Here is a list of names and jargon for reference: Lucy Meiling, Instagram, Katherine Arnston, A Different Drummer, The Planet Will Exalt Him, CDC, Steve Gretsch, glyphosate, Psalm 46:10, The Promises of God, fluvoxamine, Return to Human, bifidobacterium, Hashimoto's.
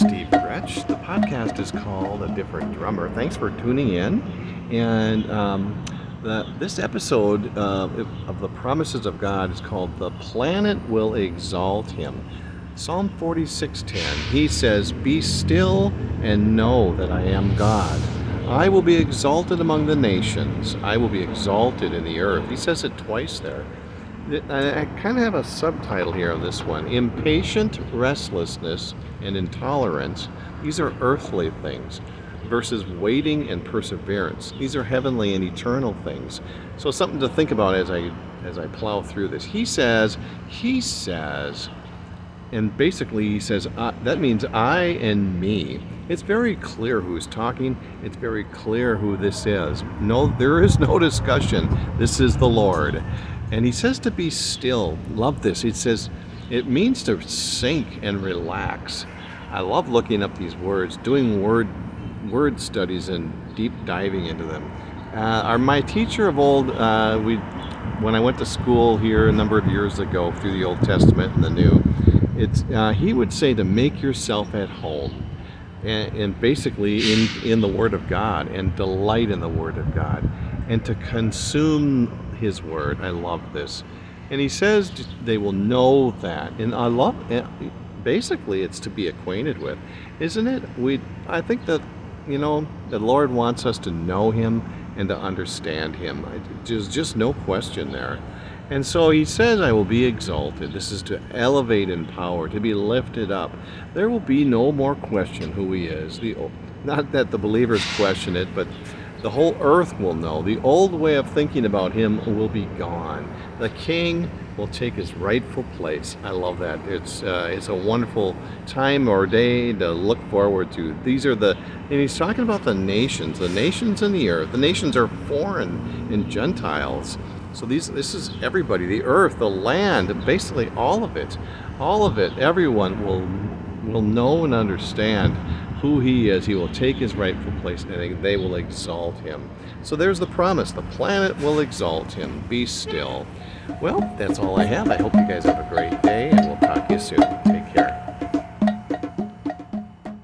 is Steve Gretsch. The podcast is called A Different Drummer. Thanks for tuning in. And this episode of The Promises of God is called The Planet Will Exalt Him. Psalm 46:10, he says, "Be still and know that I am God. I will be exalted among the nations. I will be exalted in the earth." He says it twice there. I kind of have a subtitle here on this one. Impatient restlessness and intolerance, these are earthly things, versus waiting and perseverance. These are heavenly and eternal things. So something to think about as I plow through this. He says, and basically he says, that means I and me. It's very clear who's talking. It's very clear who this is. No, there is no discussion. This is the Lord. And he says to be still. Love this. He says, it means to sink and relax. I love looking up these words, doing word studies and deep diving into them. My teacher of old, when I went to school here a number of years ago through the Old Testament and the New, he would say to make yourself at home, and basically in the Word of God, and delight in the Word of God, and to consume His Word. I love this. And he says they will know that. And I love, basically it's to be acquainted with, isn't it? I think that, the Lord wants us to know Him and to understand Him. There's just no question there. And so he says, I will be exalted. This is to elevate in power, to be lifted up. There will be no more question who he is. Not that the believers question it, but the whole earth will know. The old way of thinking about him will be gone. The king will take his rightful place. I love that. It's a wonderful time or day to look forward to. And he's talking about the nations in the earth. The nations are foreign and Gentiles. So this is everybody, the earth, the land, basically all of it, everyone will know and understand who he is. He will take his rightful place and they will exalt him. So there's the promise, the planet will exalt him, be still. Well, that's all I have. I hope you guys have a great day and we'll talk to you soon.